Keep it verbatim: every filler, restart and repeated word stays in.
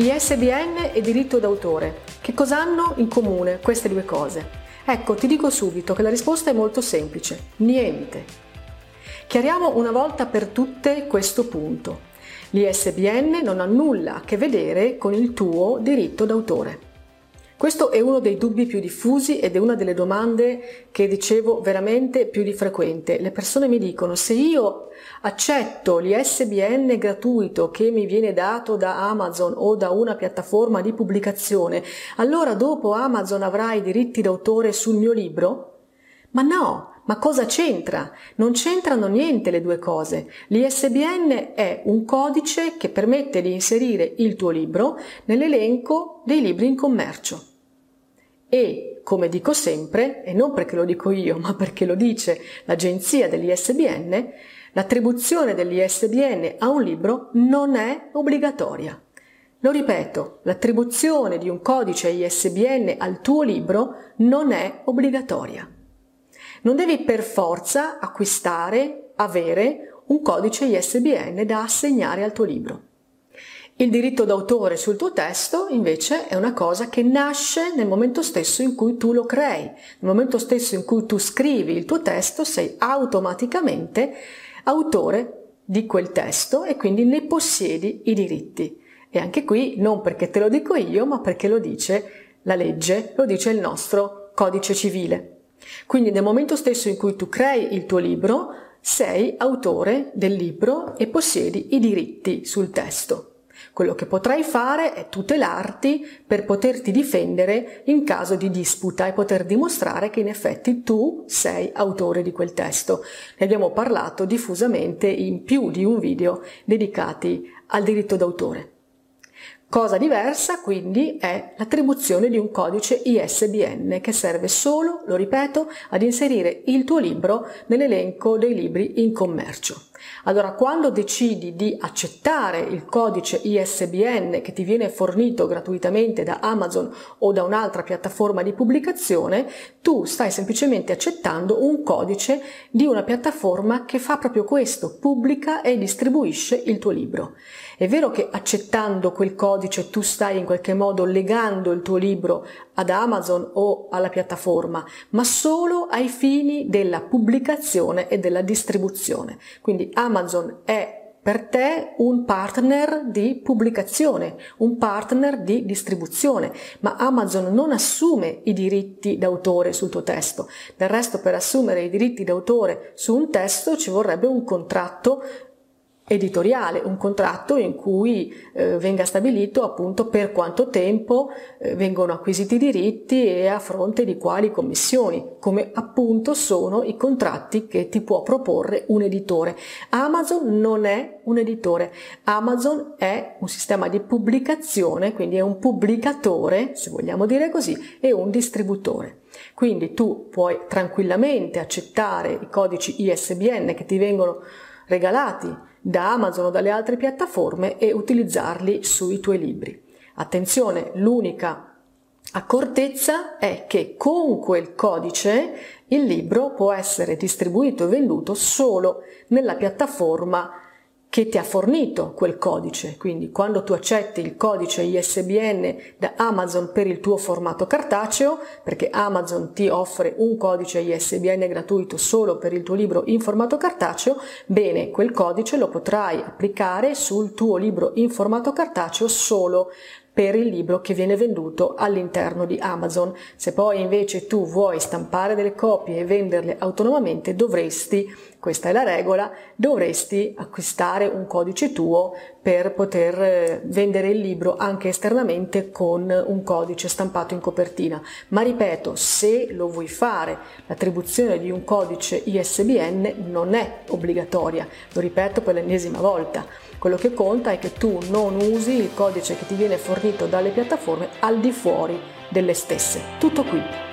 I S B N e diritto d'autore. Che cosa hanno in comune queste due cose? Ecco, ti dico subito che la risposta è molto semplice: niente. Chiariamo una volta per tutte questo punto. L'I S B N non ha nulla a che vedere con il tuo diritto d'autore. Questo è uno dei dubbi più diffusi ed è una delle domande che dicevo veramente più di frequente. Le persone mi dicono: se io accetto l'I S B N gratuito che mi viene dato da Amazon o da una piattaforma di pubblicazione, allora dopo Amazon avrà i diritti d'autore sul mio libro? Ma no! Ma cosa c'entra? Non c'entrano niente le due cose. L'I S B N è un codice che permette di inserire il tuo libro nell'elenco dei libri in commercio. E, come dico sempre, e non perché lo dico io, ma perché lo dice l'agenzia dell'I S B N, l'attribuzione dell'I S B N a un libro non è obbligatoria. Lo ripeto, l'attribuzione di un codice I S B N al tuo libro non è obbligatoria. Non devi per forza acquistare, avere un codice I S B N da assegnare al tuo libro. Il diritto d'autore sul tuo testo invece è una cosa che nasce nel momento stesso in cui tu lo crei. Nel momento stesso in cui tu scrivi il tuo testo sei automaticamente autore di quel testo e quindi ne possiedi i diritti. E anche qui non perché te lo dico io, ma perché lo dice la legge, lo dice il nostro codice civile. Quindi nel momento stesso in cui tu crei il tuo libro, sei autore del libro e possiedi i diritti sul testo. Quello che potrai fare è tutelarti per poterti difendere in caso di disputa e poter dimostrare che in effetti tu sei autore di quel testo. Ne abbiamo parlato diffusamente in più di un video dedicati al diritto d'autore. Cosa diversa quindi è l'attribuzione di un codice I S B N che serve solo, lo ripeto, ad inserire il tuo libro nell'elenco dei libri in commercio. Allora, quando decidi di accettare il codice I S B N che ti viene fornito gratuitamente da Amazon o da un'altra piattaforma di pubblicazione, tu stai semplicemente accettando un codice di una piattaforma che fa proprio questo, pubblica e distribuisce il tuo libro. È vero che accettando quel codice tu stai in qualche modo legando il tuo libro ad Amazon o alla piattaforma, ma solo ai fini della pubblicazione e della distribuzione. Quindi Amazon è per te un partner di pubblicazione, un partner di distribuzione, ma Amazon non assume i diritti d'autore sul tuo testo. Del resto, per assumere i diritti d'autore su un testo ci vorrebbe un contratto editoriale, un contratto in cui eh, venga stabilito appunto per quanto tempo eh, vengono acquisiti i diritti e a fronte di quali commissioni, come appunto sono i contratti che ti può proporre un editore. Amazon non è un editore, Amazon è un sistema di pubblicazione, quindi è un pubblicatore, se vogliamo dire così, e un distributore. Quindi tu puoi tranquillamente accettare i codici I S B N che ti vengono regalati da Amazon o dalle altre piattaforme e utilizzarli sui tuoi libri. Attenzione, l'unica accortezza è che con quel codice il libro può essere distribuito e venduto solo nella piattaforma che ti ha fornito quel codice. Quindi quando tu accetti il codice I S B N da Amazon per il tuo formato cartaceo, perché Amazon ti offre un codice I S B N gratuito solo per il tuo libro in formato cartaceo, bene, quel codice lo potrai applicare sul tuo libro in formato cartaceo solo per il libro che viene venduto all'interno di Amazon. Se poi invece tu vuoi stampare delle copie e venderle autonomamente, dovresti, questa è la regola, dovresti acquistare un codice tuo per poter vendere il libro anche esternamente con un codice stampato in copertina. Ma ripeto, se lo vuoi fare, l'attribuzione di un codice I S B N non è obbligatoria, lo ripeto per l'ennesima volta. Quello che conta è che tu non usi il codice che ti viene fornito dalle piattaforme al di fuori delle stesse. Tutto qui.